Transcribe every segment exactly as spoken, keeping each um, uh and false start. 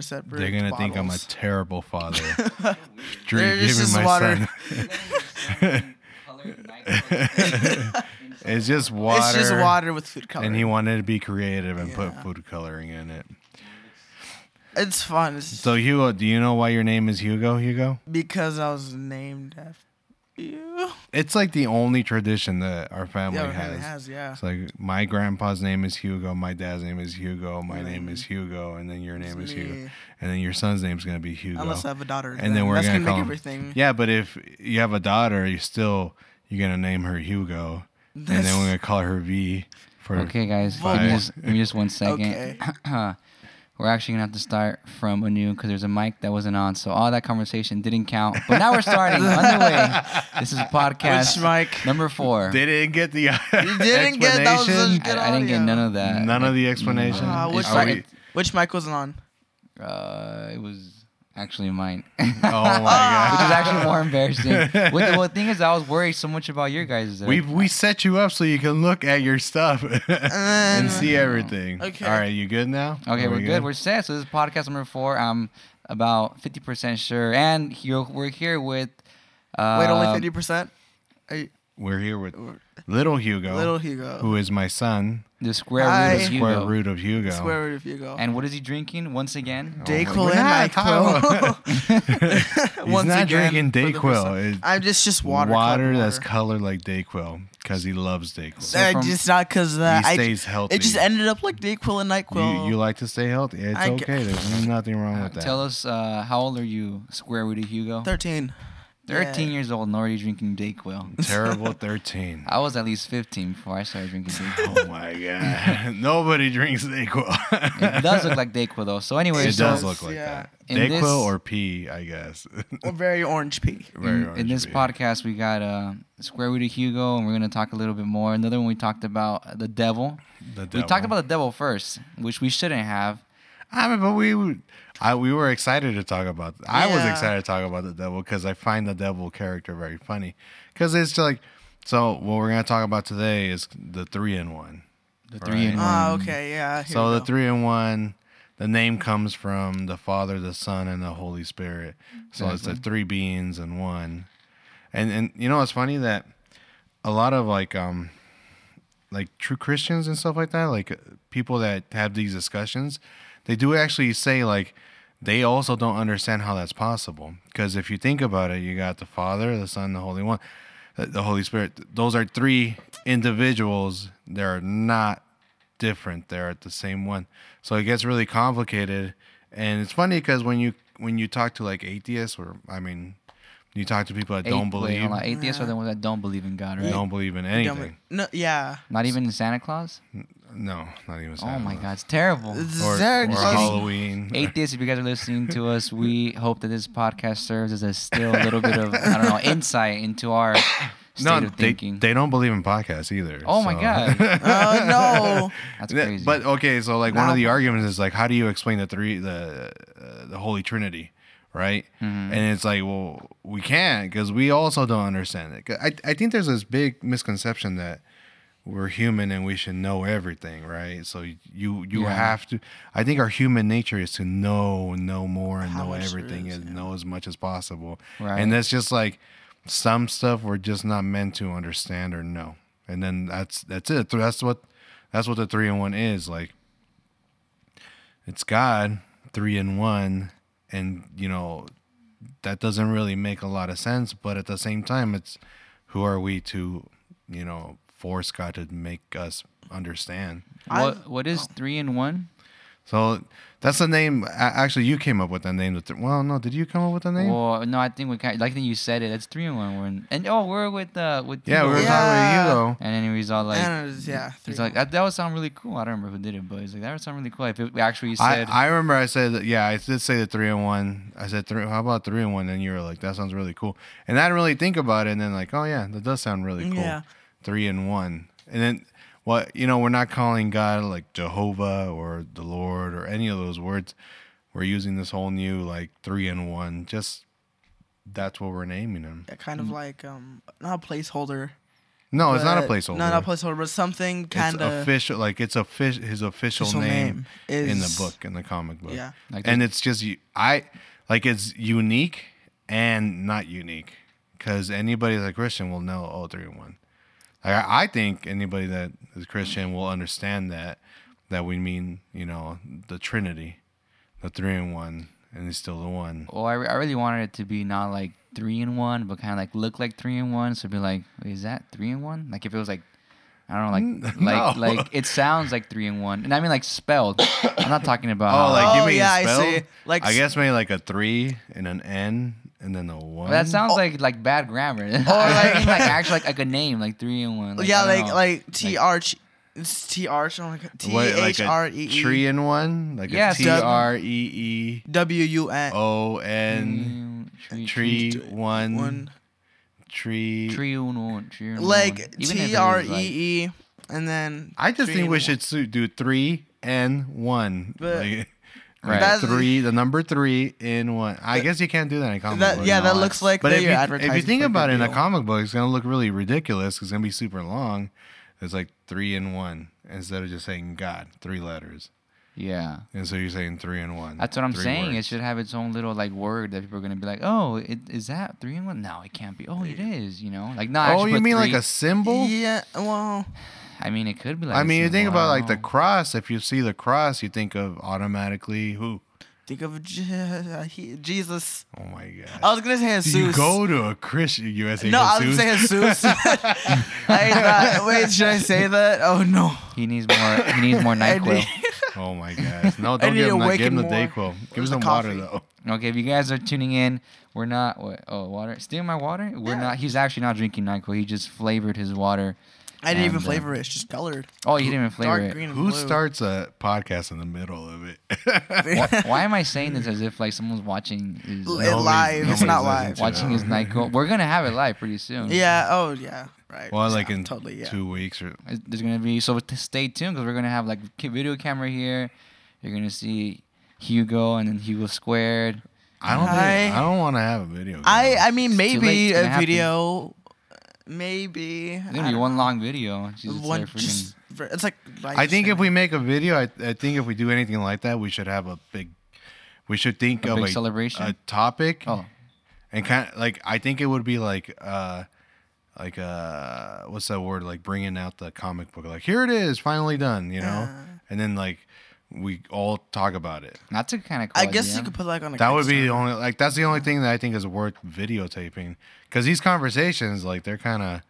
separate. They're gonna bottles. Think I'm a terrible father. Drink, giving my water. son. It's just water. It's just water with food coloring. And he wanted to be creative and yeah. put food coloring in it. It's fun. It's so Hugo, do you know why your name is Hugo? Hugo? Because I was named after you. It's like the only tradition that our family yeah, has. has. Yeah. It's like my grandpa's name is Hugo, my dad's name is Hugo, my mm. name is Hugo, and then your name it's is me. Hugo, and then your son's name's gonna be Hugo. Unless I have a daughter, and then, then we're that's gonna, gonna call make him. everything. Yeah, but if you have a daughter, you still you're gonna name her Hugo, that's... and then we're gonna call her V. For okay, guys, give me, just, give me just one second. Okay. We're actually going to have to start from anew because there's a mic that wasn't on. So all that conversation didn't count. But now we're starting. Underway. This is podcast Which mic? number four. They didn't get the You didn't get that was such good I, I didn't get none of that. None of the explanation? Uh, which, mic, we, which mic wasn't on? Uh, it was actually mine. Oh, my God. Which is actually more embarrassing. Well, the well, thing is, I was worried so much about your guys. We we set you up so you can look at your stuff and see everything. Okay. All right, you good now? Okay, Are we're we good? good. We're set. So this is podcast number four. I'm about fifty percent sure. And here, we're here with... Uh, Wait, only fifty percent? You... We're here with little Hugo. Little Hugo. Who is my son. The square root, of Hugo. square root of Hugo. The square root of Hugo. And what is he drinking once again? Dayquil oh and Nightquil. He's not drinking Dayquil. I'm just just water. Water, water that's colored like Dayquil because he loves Dayquil. So uh, just not because that. He stays I, healthy. It just ended up like Dayquil and Nightquil. You, you like to stay healthy. It's I okay. There's nothing wrong with that. Tell us, uh, how old are you, square root of Hugo? thirteen. thirteen yeah. years old and already drinking Dayquil. Terrible thirteen. I was at least fifteen before I started drinking Dayquil. Oh, my God. Nobody drinks Dayquil. It does look like Dayquil, though. So, anyways. It so does look like yeah. that. Dayquil this, or pea, I guess. Or very orange pea. Very in, orange in this pea. podcast, we got uh, Square Root of Hugo, and we're going to talk a little bit more. Another one we talked about, the devil. The devil. We talked about the devil first, which we shouldn't have. I mean, but we... I, we were excited to talk about... Th- yeah. I was excited to talk about the devil because I find the devil character very funny. Because it's like... So, what we're going to talk about today is the three-in-one. The right? three-in-one. Oh, okay, yeah. So, the three-in-one, the name comes from the Father, the Son, and the Holy Spirit. So, exactly. It's the three beings in one. And, and you know, it's funny that a lot of, like... um. like true Christians and stuff like that, like people that have these discussions, they do actually say like they also don't understand how that's possible. Because if you think about it, you got the Father, the Son, the Holy One, the Holy Spirit. Those are three individuals that are not different. They're at the same one. So it gets really complicated. And it's funny because when you when you talk to like atheists or I mean. You talk to people that don't believe. Wait, like atheists yeah. are the ones that don't believe in God, right? They don't believe in anything. No, yeah. Not even in Santa Claus? No, not even Santa Claus. Oh my God, it's terrible. It's or, or Halloween. Atheists, if you guys are listening to us, we hope that this podcast serves as a still little bit of, I don't know, insight into our state no, of thinking. They, they don't believe in podcasts either. Oh so. my God. Oh, no. That's crazy. But okay, so like no. one of the arguments is like, how do you explain the three, the uh, the Holy Trinity? Right? Mm-hmm. And it's like, well, we can't because we also don't understand it. I, I think there's this big misconception that we're human and we should know everything, right? So you you yeah. have to... I think our human nature is to know, know more and How know everything is, and yeah. know as much as possible. Right. And that's just like some stuff we're just not meant to understand or know. And then that's that's it. That's what that's what the three in one is. Like, it's God, three in one... And, you know, that doesn't really make a lot of sense. But at the same time, it's who are we to, you know, force God to make us understand? What What is three in one? So that's the name. Actually, you came up with that name. Well, no, did you come up with the name? Well, no, I think we kind of, like that you said it. That's three in one. We're in, and oh, we're with uh with yeah, Hugo. we were yeah. talking with Hugo. And anyways, all like was, yeah, he's like that, that would sound really cool. I don't remember who did it, but he's like that would sound really cool. If it actually said, I, I remember I said that, yeah, I did say the three in one. I said three. How about three in one? And you were like, that sounds really cool. And I didn't really think about it. And then like, oh yeah, that does sound really cool. Yeah. Three in one. And then. Well, you know, we're not calling God like Jehovah or the Lord or any of those words. We're using this whole new like three in one. Just that's what we're naming him. Yeah, kind of like um, not a placeholder. No, it's not a placeholder. Not a placeholder, but something kind of official. Like it's official. His official, official name, name is, in the book, in the comic book. Yeah, like and it's just I like it's unique and not unique because anybody that's Christian will know all three in one. Like, I think anybody that is Christian will understand that that we mean, you know, the Trinity, the three in one. And it's still the one. Oh, I, re- I really wanted it to be not like three in one, but kind of like look like three in one. So it'd be like, is that three in one? Like if it was like, I don't know, like no. like like it sounds like three in one, and I mean like spelled. I'm not talking about. Oh, like you mean yeah, spelled? I see. Like I guess maybe like a three and an N and then a one. That sounds oh. like like bad grammar. Or like like actually like, like a name like three in one. Like, yeah, like know. like T R. It's T R T H R E E. Tree in one? Like yeah, a T R E E W U N O N Tree one. one Tree Tree one Tree Like T R E E and then I just think we should do three and one. Like right. Three the number three in one. I guess you can't do that in a comic that, book. Yeah, that looks like but if, your you, if you think about it in a comic book, it's gonna look really ridiculous because it's gonna be super long. It's like three in one instead of just saying God, three letters. Yeah. And so you're saying three in one. That's what I'm saying. Words. It should have its own little like word that people are gonna be like, oh, it, is that three in one? No, it can't be. Oh, it is. You know, like not. Oh, you mean three. Like a symbol? Yeah. Well, I mean, it could be. Like I mean, you think about like the cross. If you see the cross, you think of automatically who? Think of Jesus. Oh my God! I was gonna say Jesus. You go to a Christian U S A. No, I was gonna say Jesus. I thought, wait, should I say that? Oh no. He needs more. He needs more Nightquil. Oh my God! No, don't give him that. Give him the Dayquil. Give him some water though. Okay, if you guys are tuning in, we're not. What, oh, water. Stealing my water? We're yeah. not. He's actually not drinking Nightquil. He just flavored his water. I didn't and, even flavor uh, it. It's just colored. Oh, you didn't even flavor Dark it. Green and Who blue. starts a podcast in the middle of it? why, why am I saying this as if like someone's watching? His, like, it live. It's not live. Watching his Nightquil. We're gonna have it live pretty soon. Yeah. Oh yeah. Right. Well, like yeah, in totally, yeah. two weeks or there's gonna be so stay tuned because we're gonna have like video camera here. You're gonna see Hugo and then Hugo squared. I don't. I, think, I don't want to have a video. Camera. I. I mean, maybe a video. Happen. Maybe it's gonna be one know. long video. One, just, it's like I think if we make a video, I, I think if we do anything like that, we should have a big. We should think a of big a celebration, a topic, oh. and kind of like I think it would be like, uh, like uh, what's that word? Like bringing out the comic book. Like here it is, finally done. You know, uh, and then like we all talk about it. That's a kind of. Cool I guess idea. You could put like on. A that would be the only like that's the only thing that I think is worth videotaping. Because these conversations, like, they're kind of,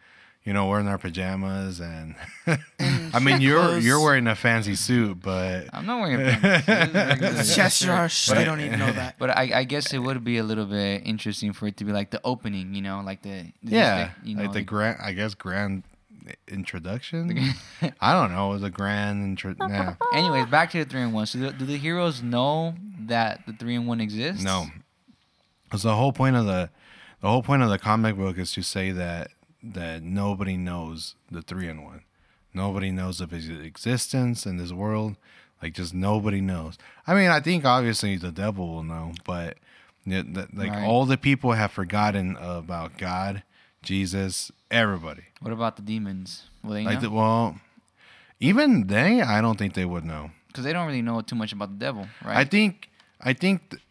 you know, we're in our pajamas. And, I mean, you're you're wearing a fancy suit, but. I'm not wearing a fancy suit. Yes, you are. They don't even know that. But I, I guess it would be a little bit interesting for it to be, like, the opening, you know, like the. the yeah, the, you know, like the, the grand, I guess, grand introduction? I don't know. It was a grand intro. Nah. Anyways, back to the three in one. So do, do the heroes know that the three in one exists? No. That's the whole point of the. The whole point of the comic book is to say that that nobody knows the three in one. Nobody knows of his existence in this world. Like, just nobody knows. I mean, I think obviously the devil will know, but th- th- like right. all the people have forgotten about God, Jesus, everybody. What about the demons? Will they like know? The, well, even they, I don't think they would know. Because they don't really know too much about the devil, right? I think, I think, th-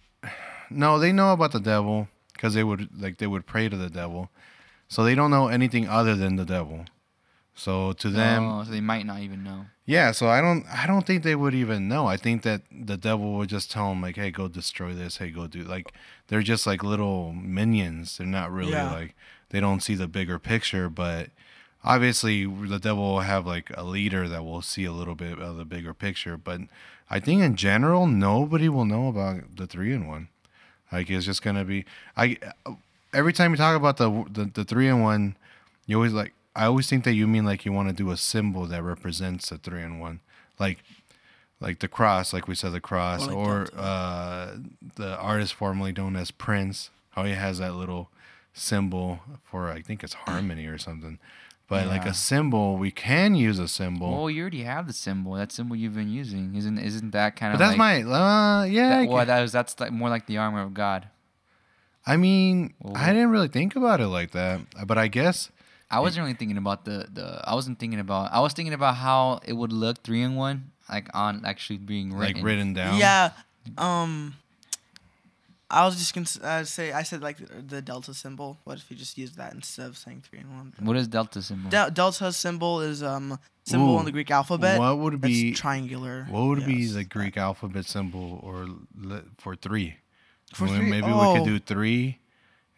no, they know about the devil. Because they would like they would pray to the devil, so they don't know anything other than the devil. So to them, oh, so they might not even know. Yeah, so I don't I don't think they would even know. I think that the devil would just tell them like, hey, go destroy this. Hey, go do like they're just like little minions. They're not really yeah. like they don't see the bigger picture. But obviously, the devil will have like a leader that will see a little bit of the bigger picture. But I think in general, nobody will know about the three in one. Like, it's just going to be, I, every time you talk about the, the, the three in one, you always like, I always think that you mean like you want to do a symbol that represents the three in one. Like, like the cross, like we said, the cross, oh, or uh, the artist formerly known as Prince, how he has that little symbol for, I think it's harmony or something. But yeah. like a symbol, we can use a symbol. Well, you already have the symbol. That symbol you've been using isn't isn't that kind of? But that's like, my uh, yeah. That, well, that was, that's like more like the armor of God. I mean, well, I didn't really think about it like that, but I guess I wasn't really thinking about the, the I wasn't thinking about I was thinking about how it would look three in one, like on actually being written. Like written down. Yeah. Um I was just gonna say I said like the, the delta symbol. What if you just use that instead of saying three and one? What is delta symbol? De delta symbol is um symbol Ooh. in the Greek alphabet. What would it be? That's triangular. What would yes. be the Greek alphabet symbol or for three? For well, three? Maybe oh. we could do three,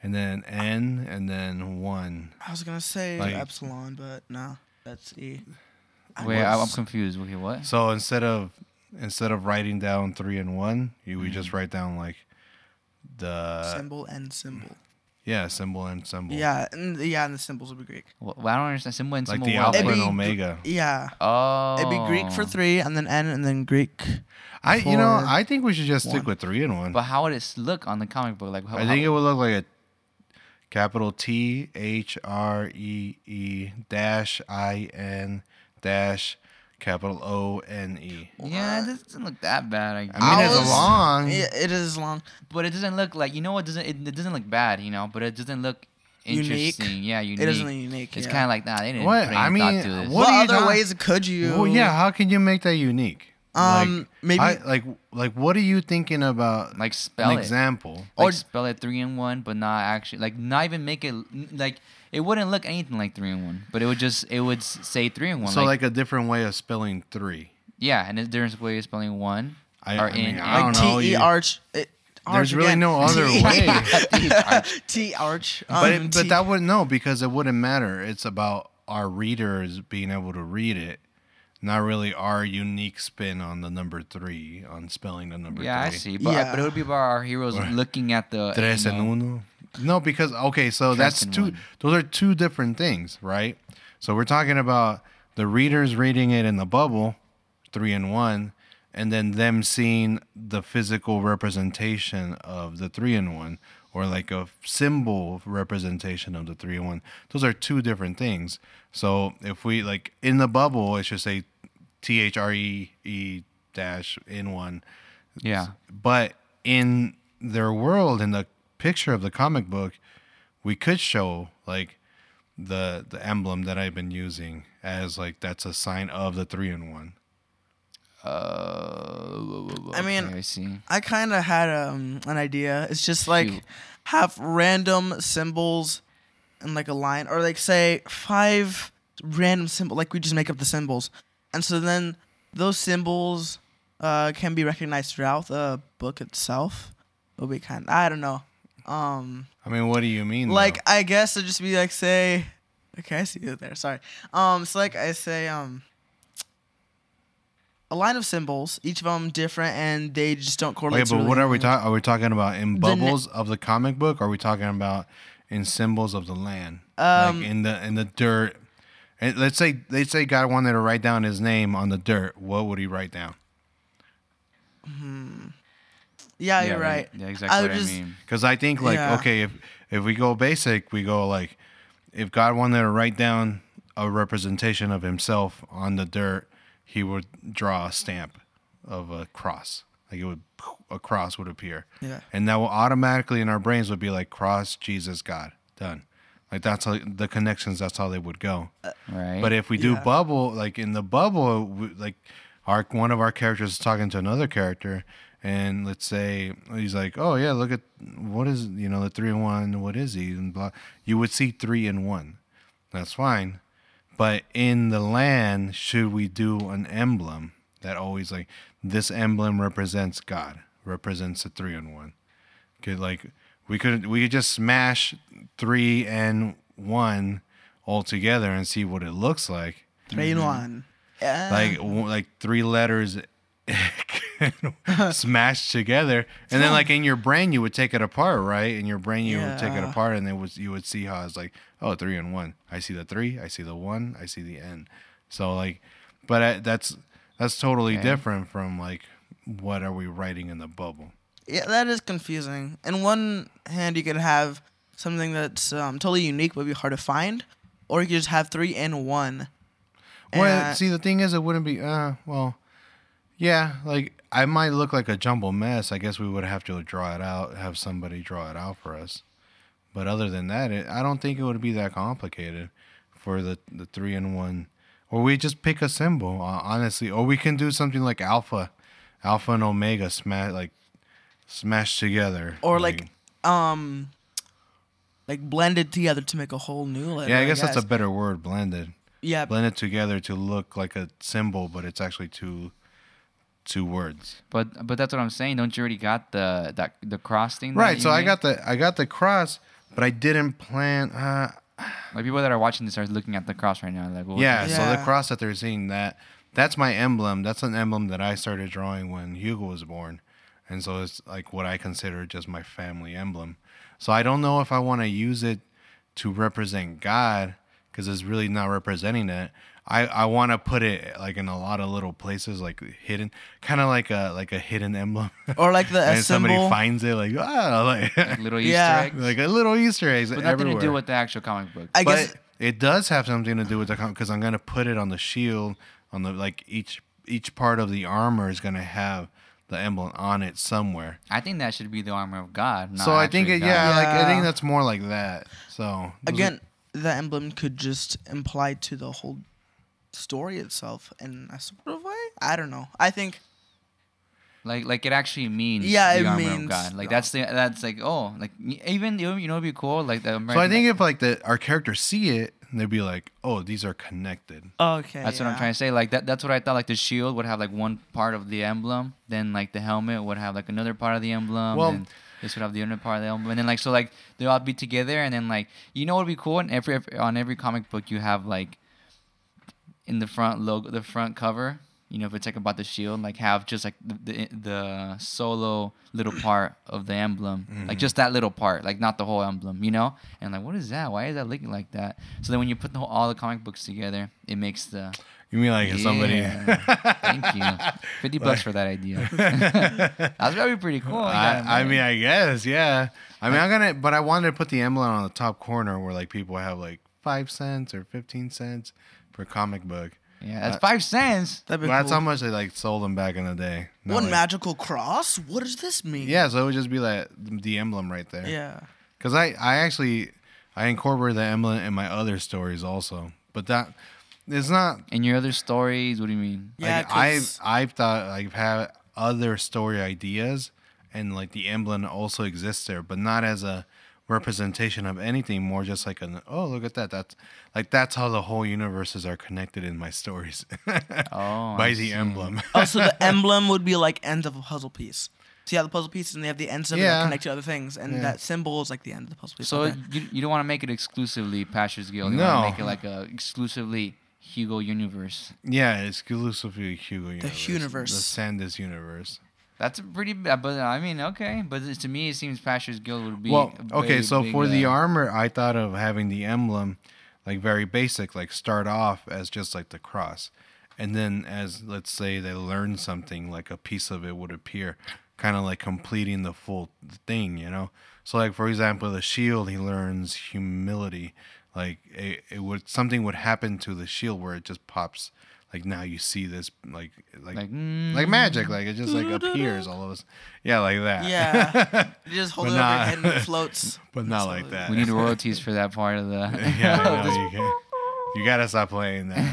and then N, and then one. I was gonna say like, epsilon, but no, that's E. Wait, I was, I'm confused. Okay, what? So instead of instead of writing down three and one, you mm-hmm. would just write down like. The symbol and symbol. Yeah, symbol and symbol. Yeah, and yeah, and the symbols would be Greek. Well, I don't understand symbol and symbol. Like the alpha and omega. Yeah. Oh. It'd be Greek for three, and then N, and then Greek. I, you know, I think we should just one. stick with three and one. But how would it look on the comic book? Like, how, I think it would look like a capital T H R E E dash I N dash. Capital O N E. Yeah, it doesn't look that bad. I, I mean, I it's was, long. It, it is long, but it doesn't look like you know what doesn't it, it doesn't look bad, you know, but it doesn't look interesting. Unique. Yeah, unique. It doesn't look unique. It's yeah. kind of like that. Nah, they didn't what? I mean, to this. what, what other not, ways could you? Well, yeah. How can you make that unique? Um, like, maybe I, like like what are you thinking about? Like spell an it. example. Like or spell it three and one, but not actually like not even make it like. It wouldn't look anything like three and one, but it would just it would say three and one. So like, like a different way of spelling three. Yeah, and a different way of spelling one. I, or I mean, in, I don't like know. T E arch. It, arch there's again. really no other T way. T arch. Um, but it, but T that wouldn't no because it wouldn't matter. It's about our readers being able to read it, not really our unique spin on the number three on spelling the number. Yeah, three. I see. But yeah. but it would be about our heroes looking at the tres en uno. No, because, okay, so that's two, one. those are two different things, right? So we're talking about the readers reading it in the bubble, three and one, and then them seeing the physical representation of the three and one, or like a symbol representation of the three and one. Those are two different things. So if we, like, in the bubble, it should say T H R E E dash in one. Yeah. But in their world, in the picture of the comic book, we could show like the the emblem that I've been using as like that's a sign of the three and one. Uh, okay, I mean, I see. I kind of had um an idea. It's just like Shoot. have random symbols in like a line, or like say five random symbols. Like we just make up the symbols, and so then those symbols uh can be recognized throughout the book itself. It'll be kind. I don't know. Um, I mean, what do you mean? Like, though? I guess it'd just be like, say, okay, I see you there. Sorry. Um, so like I say, um, a line of symbols, each of them different, and they just don't correlate. Wait, but really what are we talking? Are we talking about in bubbles of the comic book? Or are we talking about in symbols of the land, um, like in the in the dirt? And let's say let's say God wanted to write down his name on the dirt. What would he write down? Hmm. Yeah, yeah, you're right. Yeah, exactly I what just, I mean. Because I think, like, yeah. okay, if if we go basic, we go, like, if God wanted to write down a representation of himself on the dirt, he would draw a stamp of a cross. Like, it would, a cross would appear. Yeah. And that will automatically in our brains would be, like, cross, Jesus, God. Done. Like, that's how, the connections, that's how they would go. Uh, right. But if we do yeah. bubble, like, in the bubble, we, like, our one of our characters is talking to another character, and let's say he's like, oh, yeah, look at what is, you know, the three and one, what is he? And blah. You would see three and one. That's fine. But in the land, should we do an emblem that always like this emblem represents God, represents the three and one? Could like we could we could just smash three and one all together and see what it looks like. Three and one. Yeah. Like like three letters. Smashed together, and then like in your brain you would take it apart, right? In your brain you yeah. would take it apart, and then was you would see how it's like, oh, three and one. I see the three, I see the one, I see the N. So like, but I, that's that's totally okay. different from like what are we writing in the bubble? Yeah, that is confusing. In one hand, you could have something that's um, totally unique, but be hard to find, or you could just have three and one. Well, and see, the thing is, it wouldn't be. Uh, well. Yeah, like I might look like a jumble mess. I guess we would have to draw it out, have somebody draw it out for us. But other than that, it, I don't think it would be that complicated. for the, the three and one. Or we just pick a symbol, honestly. Or we can do something like Alpha, Alpha and Omega, smash like smashed together. Or like, like um, like blended together to make a whole new letter. Yeah, I guess, I guess that's a better word, blended. Yeah, blended together to look like a symbol, but it's actually two, two words. But but that's what I'm saying. Don't you already got the that the cross thing? Right. So made? I got the I got the cross, but I didn't plan. Uh, Like people that are watching this are looking at the cross right now. Like, well, yeah, yeah, so the cross that they're seeing, that that's my emblem. That's an emblem that I started drawing when Hugo was born. And so it's like what I consider just my family emblem. So I don't know if I want to use it to represent God because it's really not representing it. I, I want to put it like in a lot of little places, like hidden, kind of like a like a hidden emblem, or like the and a somebody symbol. Finds it, like ah, like, like little Easter yeah. eggs, like a little Easter eggs, but nothing everywhere. To do with the actual comic book. I but guess it, it does have something to do with the comic because I'm gonna put it on the shield, on the like each each part of the armor is gonna have the emblem on it somewhere. I think that should be the armor of God. Not so I think it, yeah, yeah, like I think that's more like that. So again, are, the emblem could just imply to the whole story itself in a sort of way. I don't know. I think like like it actually means yeah, the it armor means of God. Like no. that's the that's like oh like even you know it'd be cool like the American, so I think like, if like the our characters see it they'd be like oh these are connected. Okay, that's yeah. what I'm trying to say. Like that that's what I thought. Like the shield would have like one part of the emblem, then like the helmet would have like another part of the emblem. Well. And, This would have the other part of the album. And then, like, so, like, they'll all be together. And then, like, you know what would be cool? And every, every, on every comic book, you have, like, in the front logo, the front cover, you know, if it's, like, about the shield, like, have just, like, the the, the solo little part of the emblem. Mm-hmm. Like, just that little part. Like, not the whole emblem, you know? And, like, what is that? Why is that looking like that? So then when you put the whole, all the comic books together, it makes the... You mean like yeah. somebody? Thank you. fifty bucks like, for that idea. That's probably pretty cool. I, I mean, I guess, yeah. I mean, I'm gonna, but I wanted to put the emblem on the top corner where like people have like five cents or fifteen cents per comic book. Yeah, that's uh, five cents. That'd be well, cool. That's how much they like sold them back in the day. Not what like, magical cross? What does this mean? Yeah, so it would just be like the emblem right there. Yeah. Because I, I actually, I incorporated the emblem in my other stories also, but that. It's not in your other stories. What do you mean? Yeah, like, I've I've thought I've had other story ideas, and like the emblem also exists there, but not as a representation of anything. More just like an oh, look at that. That's like that's how the whole universes are connected in my stories. oh, by I the see. Emblem. oh, so the emblem would be like ends of a puzzle piece. See how the puzzle pieces and they have the ends of yeah. it that connect to other things, and yeah. that symbol is like the end of the puzzle piece. So okay. you you don't want to make it exclusively Pastor's Guild. You no, want to make it like a exclusively. Hugo universe. Yeah, it's exclusively Hugo universe. The universe. The Sandus universe. That's a pretty bad, but I mean, okay. But to me, it seems Pastor's Guild would be... Well, okay, so big, for uh, the armor, I thought of having the emblem, like, very basic, like, start off as just, like, the cross. And then as, let's say, they learn something, like, a piece of it would appear, kind of, like, completing the full thing, you know? So, like, for example, the shield, he learns humility. Like it, it would something would happen to the shield where it just pops. Like now you see this, like like like, mm, like magic. Like it just like appears all of us. Yeah, like that. Yeah, you just hold it over your head and it floats. But not Absolutely. Like that. We need royalties for that part of the. yeah, no, you can't. You gotta stop playing that.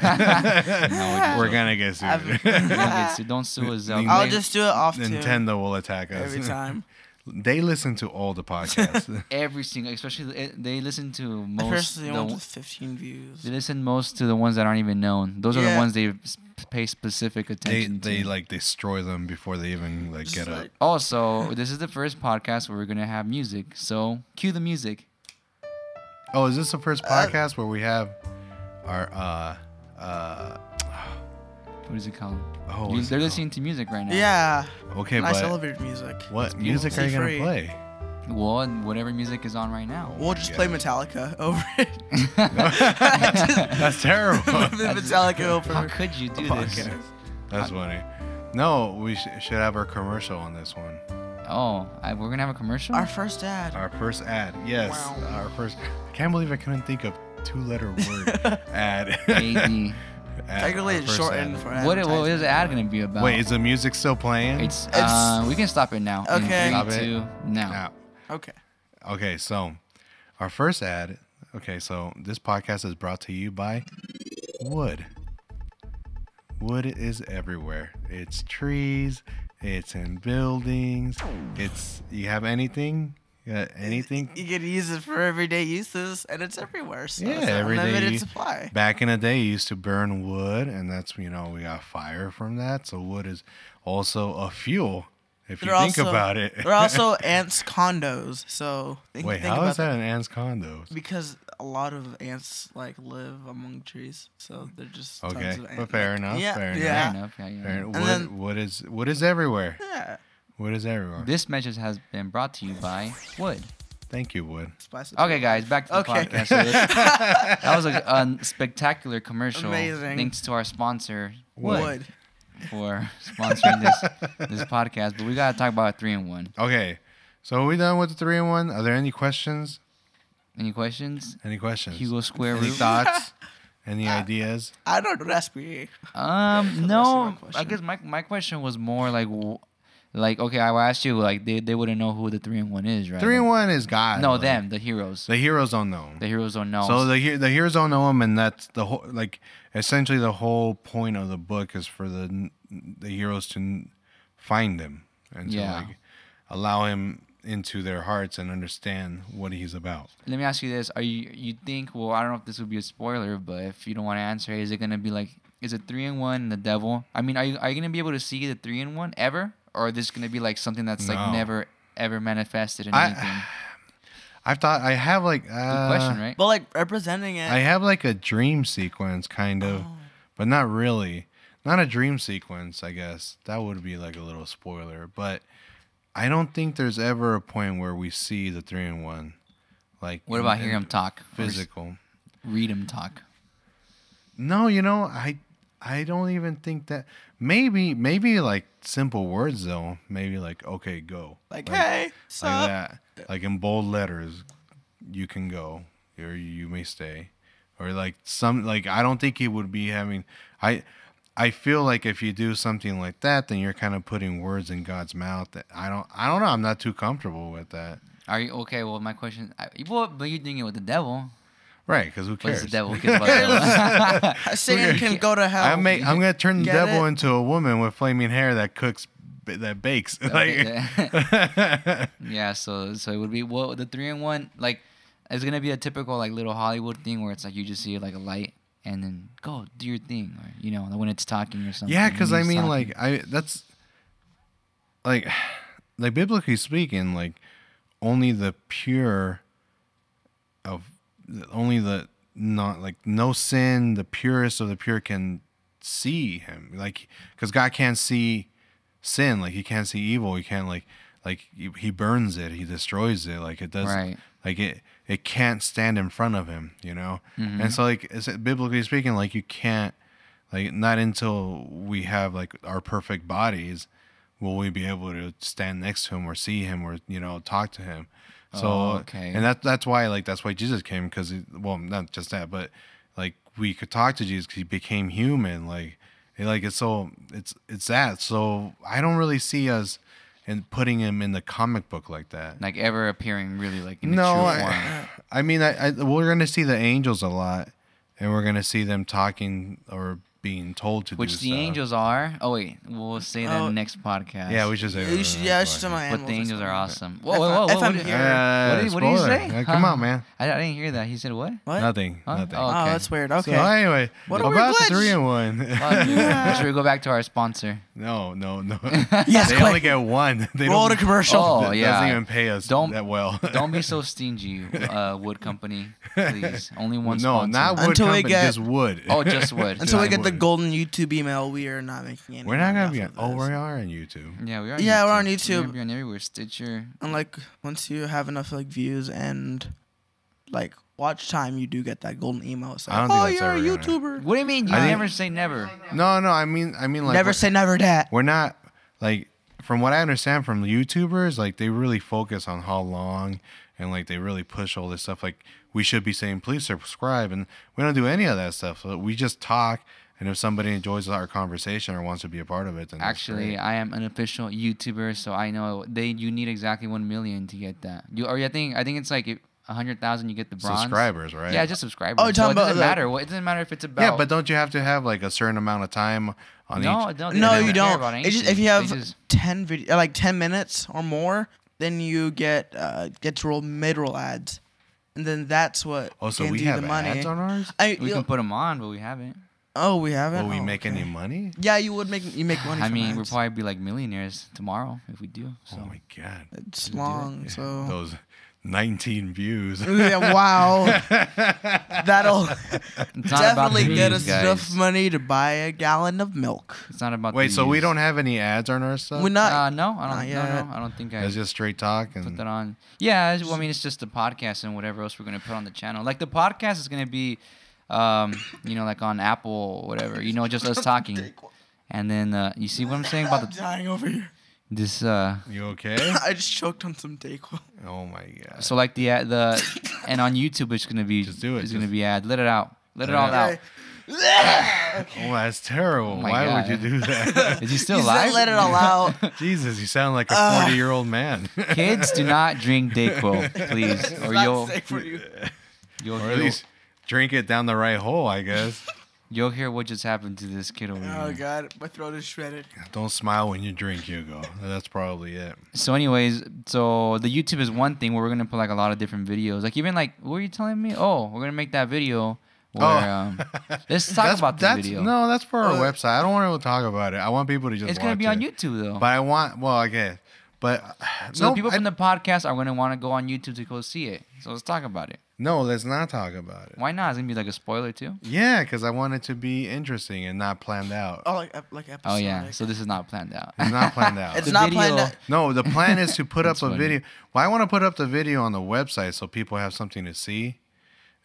no, we're, we're gonna get sued. get sued. Don't sue us. I'll Nintendo just do it off. Nintendo will attack us every time. They listen to all the podcasts. Every single, especially they listen to most. Especially the ones with fifteen views. They listen most to the ones that aren't even known. Those yeah. are the ones they pay specific attention they, to. They like destroy them before they even like Just get like, up. Also, this is the first podcast where we're gonna have music. So cue the music. Oh, is this the first podcast uh, where we have our? uh uh What is it called? Oh, They're listening called? to music right now. Yeah. Okay, nice but... Nice elevator music. What music are you going to play? Well, whatever music is on right now. We'll oh just play Metallica over it. That's terrible. Metallica over How could you do this? Podcast. That's funny. No, we sh- should have our commercial on this one. Oh, I, we're going to have a commercial? Our first ad. Our first ad, yes. Wow. Our first... I can't believe I couldn't think of two-letter word ad. A D Technically, it's shortened ad. For ad. What, what is the ad going to be about? Wait, is the music still playing? It's. it's uh, we can stop it now. Okay. Stop it now. Okay. Okay, so our first ad Okay, so this podcast is brought to you by wood. Wood is everywhere. It's trees. It's in buildings. It's you have anything. Uh, anything you could use it for everyday uses, and it's everywhere. So yeah, everyday supply. Back in the day, you used to burn wood, and that's you know we got fire from that. So wood is also a fuel if they're you think also, about it. They're also ants' condos. So think, wait, think how about is that, that an ants' condo? Because a lot of ants like live among trees, so they're just okay. Tons of ants. Well, fair enough. Yeah, fair yeah. enough. Yeah, yeah. Fair enough. Wood, then, wood is wood is everywhere. Yeah. Wood is everywhere. This message has been brought to you by wood. Thank you, wood. Okay, guys, back to the okay. podcast. That was a, a spectacular commercial. Amazing. Thanks to our sponsor, wood, wood. for sponsoring this this podcast. But we gotta talk about three in one. Okay, so are we done with the three in one? Are there any questions? Any questions? Any questions? Hugo Square Root. Any thoughts? Any uh, ideas? I don't know. Um, no. I guess my my question was more like. Like, okay, I will ask you, like, they, they wouldn't know who the three in one is, right? three in one is God. No, like, them, the heroes. The heroes don't know them. The heroes don't know them. So the, the heroes don't know them, and that's the whole, like, essentially the whole point of the book is for the the heroes to find him and to, yeah. like, allow him into their hearts and understand what he's about. Let me ask you this. Are you, you think, well, I don't know if this would be a spoiler, but if you don't want to answer, is it going to be, like, is it three in one and the devil? I mean, are you, are you going to be able to see the three in one ever? Or is this going to be like something that's no. like never ever manifested in I, anything? I've thought I have like uh, good question, right? But like representing it, I have like a dream sequence kind of, oh. but not really. Not a dream sequence, I guess. That would be like a little spoiler. But I don't think there's ever a point where we see the three in one. Like what about hearing him talk? Physical. Read him talk. No, you know I. I don't even think that maybe maybe like simple words though. Maybe like okay, go. Like, like hey, sup? Like that. Like in bold letters, you can go or you may stay. Or like some like I don't think he would be having I I feel like if you do something like that, then you're kind of putting words in God's mouth that I don't I don't know, I'm not too comfortable with that. Are you okay, well my question I, well, but you're doing it with the devil. Right, because who cares? The devil cares about the devil. Satan can go to hell. I may, I'm going to turn Get the devil it? into a woman with flaming hair that cooks, that bakes. Okay. Like, yeah, so so it would be well, the three in one. Like, it's going to be a typical like little Hollywood thing where it's like you just see like a light and then go do your thing, or you know, when it's talking or something. Yeah, because I mean, talking. like I that's like like biblically speaking, like only the pure of. Only the not like no sin, the purest of the pure can see him, like because God can't see sin, like he can't see evil, he can't like like he burns it, he destroys it, like it doesn't, right. like it it can't stand in front of him, you know. Mm-hmm. And so like biblically speaking, like you can't like not until we have like our perfect bodies will we be able to stand next to him or see him or you know talk to him. So oh, okay. and that that's why like that's why Jesus came because well not just that but like we could talk to Jesus because he became human like it, like it's so it's it's that so I don't really see us and putting him in the comic book like that like ever appearing really like in no the true I, I mean I, I we're gonna see the angels a lot and we're gonna see them talking or being told to which do which the stuff. Angels are oh wait we'll say that oh. in the next podcast yeah we should say you should, yeah should my but the angels are awesome whoa whoa whoa if what, did, uh, what, did, what did you say yeah, come huh? on man I, I didn't hear that he said what what nothing huh? nothing oh, okay. oh that's weird okay so anyway what about the three in one well, yeah. Should we go back to our sponsor no no no yes, they quick. Only get one they roll the commercial oh that yeah doesn't even pay us don't, that well don't be so stingy uh, wood company please only one no not wood company just wood oh just wood until we get the golden YouTube email. We are not making any. We're not gonna be on. Oh, we are on YouTube. Yeah, we are. On yeah, YouTube. We're on YouTube. We're gonna be on everywhere. Stitcher. And like, once you have enough like views and like watch time, you do get that golden email. It's like, I don't oh, think that's you're ever a YouTuber. Gonna... What do you mean? You I never think... say never. No, no. I mean, I mean, like never say never. That we're not like from what I understand from YouTubers, like they really focus on how long and like they really push all this stuff. Like we should be saying please subscribe, and we don't do any of that stuff. So we just talk. And if somebody enjoys our conversation or wants to be a part of it, then actually, I am an official YouTuber, so I know they. You need exactly one million to get that. You or I think I think it's like one hundred thousand, you get the bronze. Subscribers, right? Yeah, just subscribers. Oh, you're talking so about it doesn't matter. It doesn't matter if it's about... Yeah, but don't you have to have like a certain amount of time on no, each... No, no, you don't. It's just, if you have just... ten video, like ten minutes or more, then you get uh, get to roll mid-roll ads. And then that's what... Oh, so we have the money. Ads on ours? I, we can put them on, but we haven't. Oh, we haven't? Will we oh, make okay. any money? Yeah, you would make you make money. I mean, ads. We'll probably be like millionaires tomorrow if we do. So. Oh, my God. It's long, it. so... Those... nineteen views. Yeah, wow. That'll definitely get us guys. enough money to buy a gallon of milk. It's not about. Wait, so views. we don't have any ads on our stuff? We're not. Uh, no, I don't. No, no, I don't think I. It's just straight talk and put that on. Yeah, well, I mean, it's just the podcast and whatever else we're gonna put on the channel. Like the podcast is gonna be, um, you know, like on Apple, or whatever. You know, just us talking. And then uh, you see what I'm saying about the. I'm dying over here. This uh, you okay? I just choked on some Dayquil. Oh my God! So like the uh, the and on YouTube it's gonna be just do it. It's just gonna be ad. Let it out. Let it all out. Okay. Oh, that's terrible! Oh Why God. would you do that? Is he still alive? Let it all out. Jesus, you sound like a forty-year-old uh, man. Kids, do not drink Dayquil, please, it's or not you'll safe for you. You'll or at least drink it down the right hole, I guess. You'll hear what just happened to this kid over here. Oh, God. My throat is shredded. Don't smile when you drink, Hugo. That's probably it. So anyways, so the YouTube is one thing where we're going to put, like, a lot of different videos. Like, even, like, what were you telling me? Oh, we're going to make that video where... Oh. Um, let's talk about the video. No, that's for our uh, website. I don't want to talk about it. I want people to just it's gonna watch It's going to be on YouTube, though. But I want... Well, okay. But... Uh, so no, people I, from the podcast are going to want to go on YouTube to go see it. So let's talk about it. No, let's not talk about it. Why not? It's going to be like a spoiler too? Yeah, because I want it to be interesting and not planned out. Oh, like, like episodic. Oh, yeah. So this is not planned out. It's not planned out. It's the not video. planned out. No, the plan is to put up a funny. video. Well, I want to put up the video on the website so people have something to see.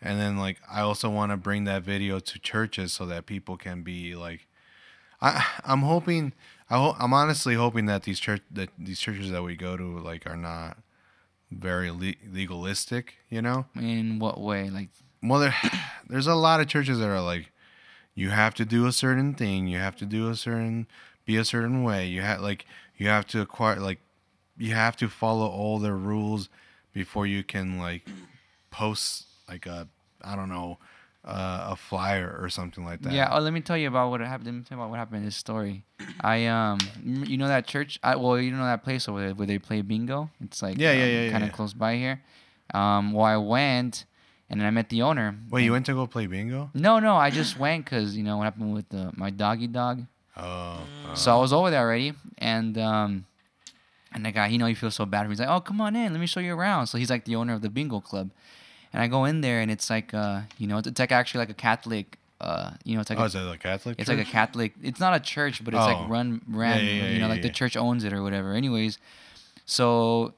And then, like, I also want to bring that video to churches so that people can be, like... I, I'm hoping... I ho I'm honestly hoping that these, church that these churches that we go to, like, are not... very le legalistic, you know? In what way? Like, well, there, there's a lot of churches that are like, you have to do a certain thing, you have to do a certain, be a certain way, you have like, you have to acquire, like, you have to follow all their rules before you can like post like a, I don't know, uh, a flyer or something like that. Yeah. Oh, let me tell you about what happened. Let me tell you about what happened in this story. I um, you know that church? I well, you know that place over there where they play bingo. It's like yeah, um, yeah, yeah, kind of yeah. close by here. Um, well, I went and then I met the owner. Wait, and, you went to go play bingo? No, no, I just went because you know what happened with the, my doggy dog. Oh. Uh. So I was over there already, and um, and the guy, you know, he feels so bad for me. He's like, oh, come on in, let me show you around. So he's like the owner of the bingo club. And I go in there, and it's like, uh, you know, it's like actually like a Catholic, uh, you know, it's like. Oh, a, is it a Catholic? It's church? like a Catholic. It's not a church, but it's oh. like run, ran, yeah, yeah, yeah, you know, yeah, like yeah. the church owns it or whatever. Anyways, so,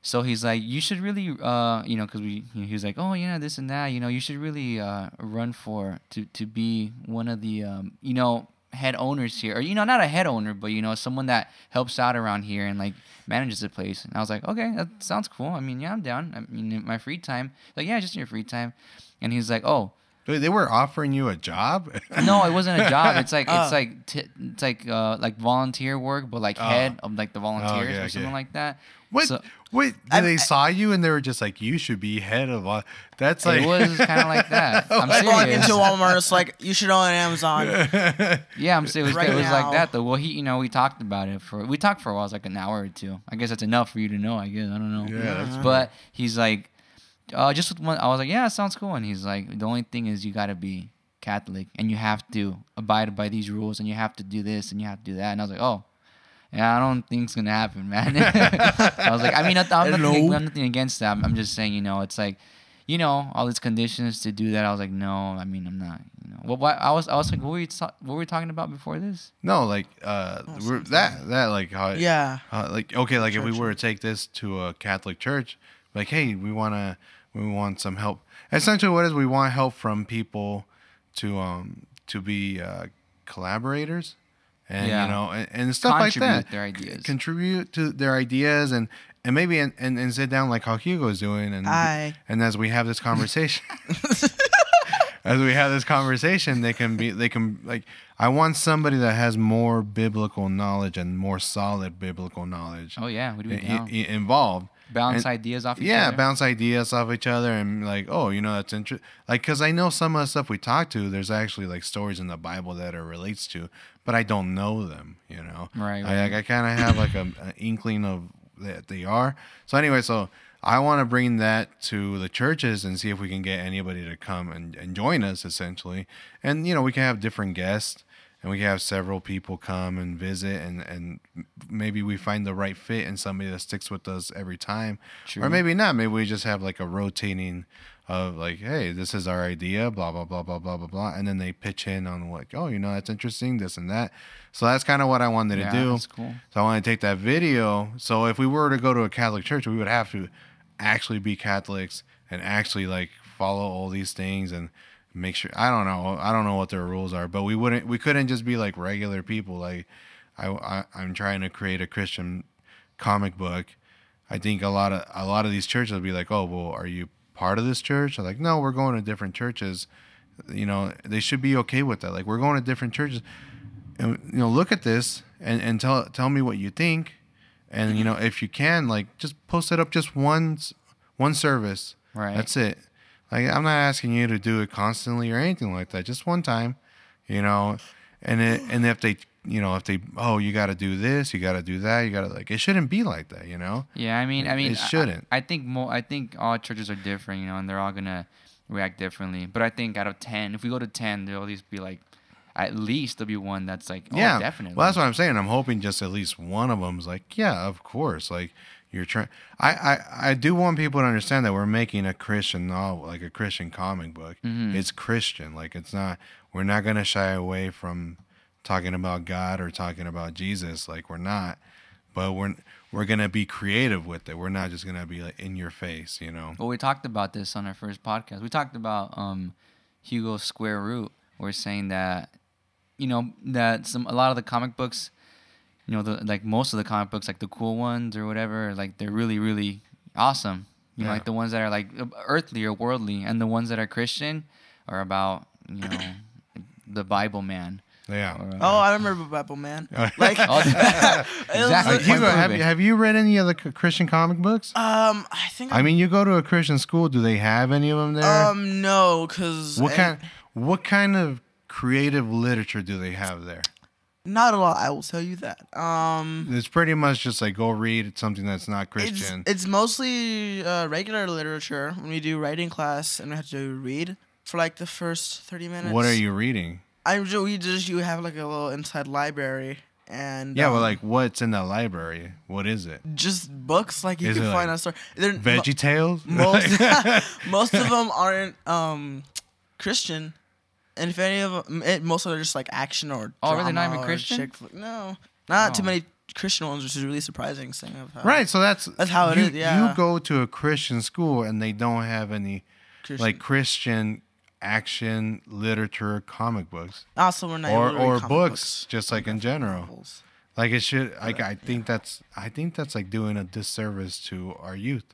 so he's like, you should really, uh, you know, because we, you know, he was like, oh yeah, this and that, you know, you should really uh, run for to to be one of the, um, you know, head owners here, or you know, not a head owner, but you know, someone that helps out around here and like manages the place. And I was like, okay, that sounds cool. I mean, yeah, I'm down. I mean, in my free time, like, yeah, just in your free time. And he's like, oh, they were offering you a job? No, it wasn't a job. It's like uh, it's like t it's like uh, like volunteer work, but like uh, head of like the volunteers okay, or something okay. like that. What? So, wait, I, they I, saw you and they were just like, you should be head of. Uh, that's like it was kind of like that. I'm serious. Walking into Walmart, it's like you should own Amazon. Yeah, I'm serious. It was, right it was like that though. Well, he, you know, we talked about it for we talked for a while, it was like an hour or two. I guess that's enough for you to know. I guess I don't know. Yeah, that's but cool. he's like. Uh, just with one, I was like, yeah, it sounds cool. And he's like, the only thing is you got to be Catholic and you have to abide by these rules and you have to do this and you have to do that. And I was like, oh, yeah, I don't think it's going to happen, man. I was like, I mean, I'm, I'm, nothing, I'm nothing against that. I'm just saying, you know, it's like, you know, all these conditions to do that. I was like, no, I mean, I'm not, you know, well, what I was, I was like, what were you, ta what were we talking about before this? No, like, uh, oh, we're, that, that like, how, yeah, how, like, okay. Like church. If we were to take this to a Catholic church, like, hey, we want to, we want some help. Essentially, what is we want help from people to um to be uh, collaborators, and yeah. you know, and, and stuff contribute like that. Their ideas. Contribute to their ideas, and and maybe and, and, and sit down like how Hugo is doing, and I... and as we have this conversation, as we have this conversation, they can be they can like I want somebody that has more biblical knowledge and more solid biblical knowledge. Oh yeah, what do we do? Involved. bounce and, ideas off each yeah, other. Yeah, bounce ideas off each other and like, oh, you know, that's interesting. Like, because I know some of the stuff we talk to, there's actually like stories in the Bible that it relates to, but I don't know them, you know? Right. right. I, like, I kind of have like a, an inkling of that they are. So anyway, so I want to bring that to the churches and see if we can get anybody to come and, and join us, essentially. And, you know, we can have different guests. And we have several people come and visit, and, and maybe we find the right fit and somebody that sticks with us every time. True. Or maybe not. Maybe we just have like a rotating of like, hey, this is our idea, blah, blah, blah, blah, blah, blah, blah. And then they pitch in on like, oh, you know, that's interesting, this and that. So that's kind of what I wanted yeah, to do. That's cool. So I wanted to take that video. So if we were to go to a Catholic church, we would have to actually be Catholics and actually like follow all these things and make sure. I don't know. I don't know what their rules are, but we wouldn't. We couldn't just be like regular people. Like, I, I I'm trying to create a Christian comic book. I think a lot of a lot of these churches will be like, oh, well, are you part of this church? They're like, no, we're going to different churches. You know, they should be okay with that. Like, we're going to different churches, and you know, look at this and and tell tell me what you think. And you know, if you can, like, just post it up just once, one service. Right. That's it. Like, I'm not asking you to do it constantly or anything like that. Just one time, you know. And it, and if they, you know, if they, oh, you got to do this, you got to do that, you got to, like, it shouldn't be like that, you know. Yeah, I mean, I mean, it shouldn't. I, I think more. I think all churches are different, you know, and they're all gonna react differently. But I think out of ten, if we go to ten, there'll at least be like, at least there'll be one that's like, oh, yeah, definitely. Well, that's what I'm saying. I'm hoping just at least one of them's like, yeah, of course, like. You're trying. I, I I do want people to understand that we're making a Christian novel, like a Christian comic book. Mm-hmm. It's Christian. Like, it's not. We're not gonna shy away from talking about God or talking about Jesus. Like, we're not. But we're we're gonna be creative with it. We're not just gonna be like in your face, you know. Well, we talked about this on our first podcast. We talked about um, Hugo's square root. We're saying that, you know, that some a lot of the comic books. You know, the, like most of the comic books, like the cool ones or whatever, like they're really, really awesome. You yeah. know, like the ones that are like earthly or worldly, and the ones that are Christian are about, you know, the Bible Man. Yeah. Or, uh, oh, I remember Bible Man. Like, exactly. Like, Hugo, have, have you read any of the Christian comic books? Um, I think. I mean, you go to a Christian school. Do they have any of them there? Um, no, because what I, kind, what kind of creative literature do they have there? Not a lot, I will tell you that. Um, it's pretty much just like go read something that's not Christian. It's, it's mostly uh, regular literature. When we do writing class and we have to read for like the first thirty minutes. What are you reading? I we just you have like a little inside library and yeah, um, well, like what's in the library? What is it? Just books like you is can it find like on store. They're Veggie Tales. Most most of them aren't um, Christian. And if any of them, it, most of them are just like action or oh, drama. Oh, are they not even Christian? No. Not oh. too many Christian ones, which is really surprising. Of how right, so that's... That's how it you, is, yeah. You go to a Christian school and they don't have any Christian. like Christian action literature comic books. Also, we're not Or, or books, books, just like in general. Novels. Like it should... Like I think yeah. that's I think that's like doing a disservice to our youth.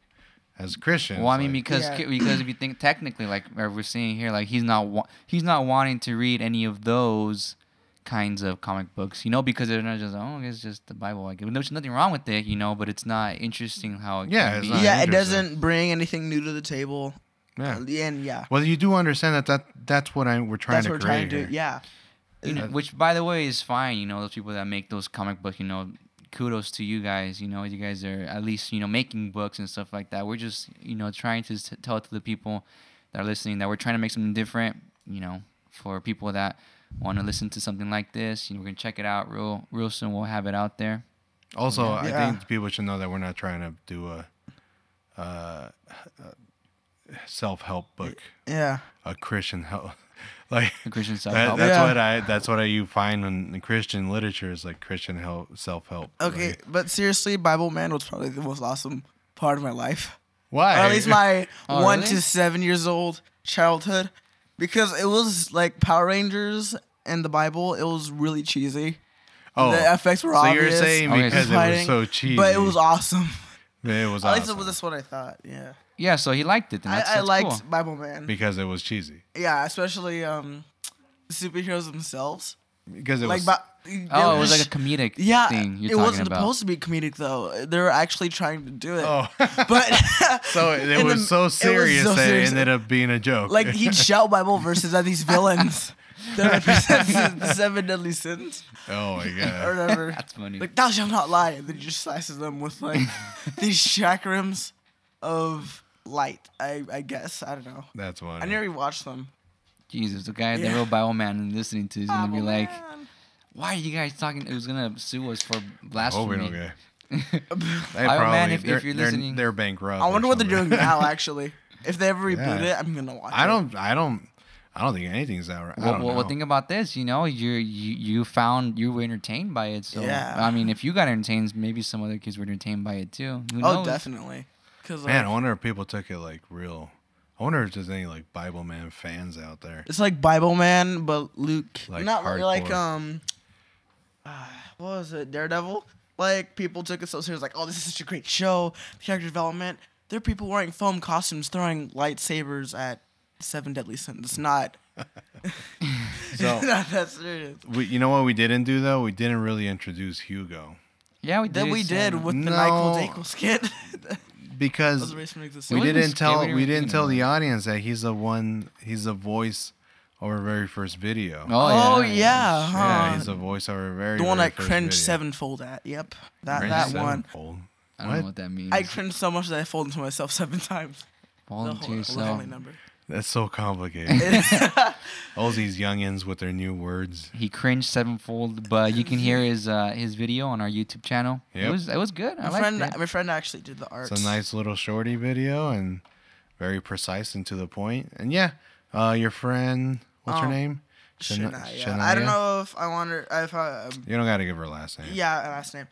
As Christians, well, I mean, like, because yeah. because if you think technically, like we're seeing here, like he's not wa- he's not wanting to read any of those kinds of comic books, you know, because they're not just oh, it's just the Bible. Like, there's nothing wrong with it, you know, but it's not interesting how it yeah, can it's be. Not yeah, it doesn't bring anything new to the table. Yeah, uh, and yeah. Well, you do understand that, that that's what I we're trying that's to what create. We're trying to do, yeah, you know, which by the way is fine. You know, those people that make those comic books, you know. Kudos to you guys, you know, you guys are at least, you know, making books and stuff like that. We're just, you know, trying to t- tell it to the people that are listening that we're trying to make something different, you know, for people that want to listen to something like this. You know, we're going to check it out real real soon. We'll have it out there. Also, yeah. I yeah. think people should know that we're not trying to do a, uh, a self-help book. Yeah. A Christian help. Like Christian self-help. That, that's yeah. what I. That's what I, you find in Christian literature is like Christian help, self-help. Okay, right? But seriously, Bible Man was probably the most awesome part of my life. Why? Or at least my oh, one really? to seven years old childhood, because it was like Power Rangers and the Bible. It was really cheesy. Oh, the effects were so obvious. So you're saying because okay. it was so cheesy, but it was awesome. Yeah, it was. At awesome. least it was that's what I thought. Yeah. Yeah, so he liked it. Then. That's, I, I that's liked cool. Bible Man. Because it was cheesy. Yeah, especially um, superheroes themselves. Because it like, was... Bi- Oh, it was like a comedic yeah, thing you're talking about. It wasn't supposed to be comedic, though. They were actually trying to do it. Oh. But so it was, the, so serious it was so serious that serious. It ended up being a joke. Like, he'd shout Bible verses at these villains that represent the seven deadly sins. Oh, my God. Or whatever. That's funny. Like, thou shalt not lie. And then he just slices them with, like, these chakrams of light, I, I guess. I don't know. That's funny. I never even watched them. Jesus, the guy yeah. that wrote Bible Man and listening to is going to be like... Man. Why are you guys talking? It was gonna sue us for blasphemy. Oh, we don't get it. Bible Man, if, if you're listening, they're, they're bankrupt. I wonder what they're doing now. Actually, if they ever reboot yeah. it, I'm gonna watch. I it. don't. I don't. I don't think anything's out right. Well, I don't well, know. Think about this. You know, you you you found you were entertained by it. So yeah. I mean, if you got entertained, maybe some other kids were entertained by it too. Who knows? Oh, definitely. Man, like, I wonder if people took it like real. I wonder if there's any like Bible Man fans out there. It's like Bible Man, but Luke, like not hardcore. Like um. Uh, what was it? Daredevil? Like, people took it so serious. Like, oh, this is such a great show. The character development. There are people wearing foam costumes throwing lightsabers at seven deadly sins. It's not, so, not that serious. We, you know what we didn't do, though? We didn't really introduce Hugo. Yeah, we did. That we did with no, the Nightquil Dayquil skit. Because we didn't tell we didn't tell the audience that he's the one, he's the voice of our very first video. Oh, oh yeah. Yeah, huh. yeah, he's a voice of our very The one very I first cringed video. Sevenfold at. Yep. That cringe that sevenfold. One. I don't what? know what that means. I cringed so much that I folded to myself seven times. Fold to yourself. That's so complicated. All these youngins with their new words. He cringed sevenfold, but you can hear his uh, his video on our YouTube channel. Yep. It was it was good. My I friend it. my friend actually did the art. It's a nice little shorty video and very precise and to the point. And yeah, uh, your friend, what's um, her name? Shania. Shania. I don't know if I want her. If I, um, you don't got to give her a last name. Yeah, a last name.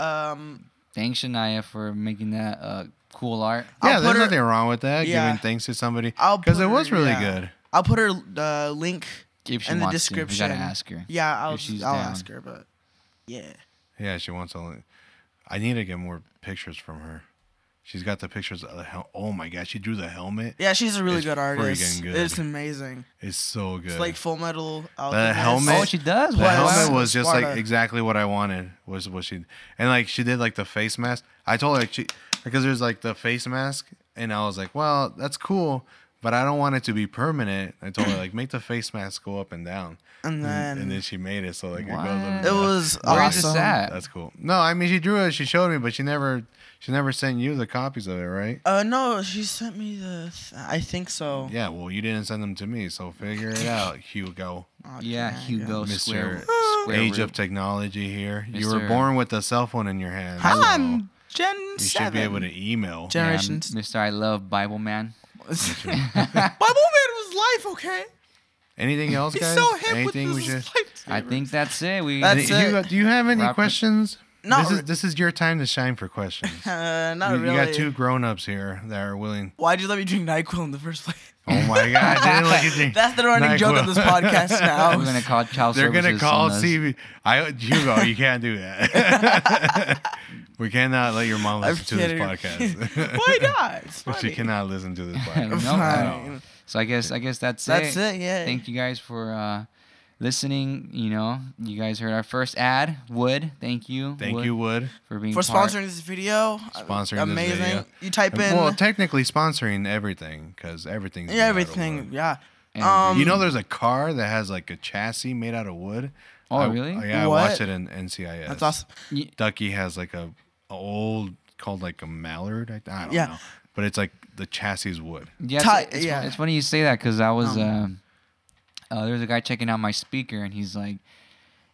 Um, Thanks, Shania, for making that uh, cool art. Yeah, I'll there's her, nothing wrong with that. Yeah. Giving thanks to somebody. Because it was really yeah. good. I'll put her uh, link if she in the wants description. To. We got to ask her. Yeah, I'll, I'll ask her, but yeah. Yeah, she wants to. I need to get more pictures from her. She's got the pictures of the hel- Oh, my God. She drew the helmet. Yeah, she's a really it's good artist. Good. It's amazing. It's so good. It's like Full Metal Alchemist. The helmet. Oh, she does. The wow. helmet was just Sparta. Like exactly what I wanted. Was what she And like she did like the face mask. I told her like, she because there's like the face mask. And I was like, well, that's cool. But I don't want it to be permanent. I told her like make the face mask go up and down. And then. And, and then she made it. So like what? It goes up. It was awesome. Where is that? That's cool. No, I mean she drew it. She showed me. But she never... She never sent you the copies of it, right? Uh, no, she sent me the... Th- I think so. Yeah, well, you didn't send them to me, so figure it out, Hugo. Oh, yeah, Hugo. Mister Square Age root. Of Technology here. Mister You were born with a cell phone in your hand. I'm so Gen you seven. You should be able to email. Generations. Yeah, Mister I love Bible Man. Bible Man was life, okay? Anything else, guys? He's so hip Anything with this should... I think that's it. We. That's do, it. Hugo, do you have any Robert. Questions? Not this, is, this is your time to shine for questions. Uh, not you, really. You got two grown-ups here that are willing. Why'd you let me drink Nightquil in the first place? Oh, my God. I didn't let you drink That's the running Nightquil. Joke of this podcast now. We're going to call child They're services. They're going to call C B. I, Hugo, you can't do that. We cannot let your mom listen to this podcast. Why not? It's funny. She cannot listen to this podcast. No, no. So I guess I guess that's, that's it. That's it, yeah. Thank you guys for... Uh, listening, you know, you guys heard our first ad. Wood, thank you. Thank Wood, you, Wood, for being for part. Sponsoring this video. Sponsoring amazing. This video. You type and, in. Well, technically sponsoring everything because everything's yeah, everything. Yeah. Um, you know, there's a car that has like a chassis made out of wood. Oh, I, really? Yeah, what? I watched it in N C I S. That's awesome. Ducky has like a, a old called like a mallard. I, I don't yeah. know, but it's like the chassis wood. Yeah, Ty- it's, it's, yeah. It's funny you say that because I was. Um, uh, Uh, there was a guy checking out my speaker, and he's like,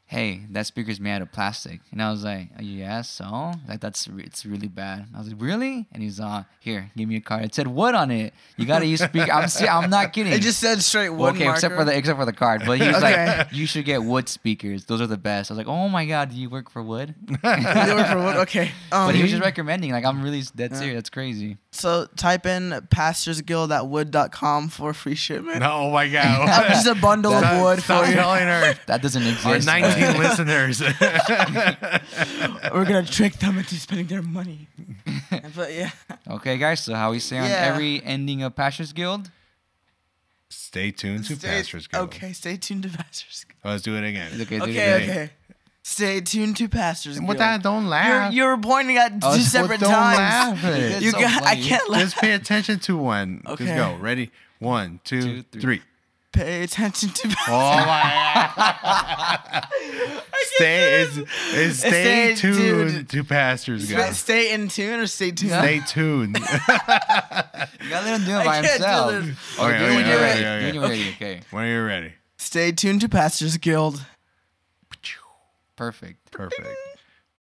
"Hey, that speaker's made out of plastic." And I was like, "Yeah, so like that's re- it's really bad." I was like, "Really?" And he's like, uh, "Here, give me a card." It said wood on it. You gotta use speaker. I'm see- I'm not kidding. It just said straight wood. Well, okay, marker. except for the except for the card. But he's okay. like, "You should get wood speakers. Those are the best." I was like, "Oh my God, do you work for Wood?" You work for Wood? Okay. Um, but he was just recommending. Like, I'm really that's yeah. it. That's crazy. So type in Pastor's Guild at wood dot com for free shipment. No, oh my God. I'm just a bundle that, of wood for you. Her. That doesn't exist. Our nineteen listeners. We're going to trick them into spending their money. But yeah. Okay, guys. So how we say on yeah. every ending of Pastor's Guild? Stay tuned to stay, Pastor's Guild. Okay, stay tuned to Pastor's Guild. Let's do it again. Okay, okay. Do it again. Okay. Stay tuned to Pastor's Guild. What that? Don't laugh. You're, you're pointing at two uh, separate don't times. Don't laugh. You so got, I can't laugh. Just pay attention to one. Okay. Just go. Ready? One, two, two three. three. Pay attention to Pastor's Guild. Oh my God. Stay, is, is stay, stay tuned, tuned to Pastor's Guild. Stay in tune or stay tuned? Stay tuned. You gotta let him do it by himself. All right, when you're ready. Okay. Okay. When you're ready. Stay tuned to Pastor's Guild. Perfect. Perfect.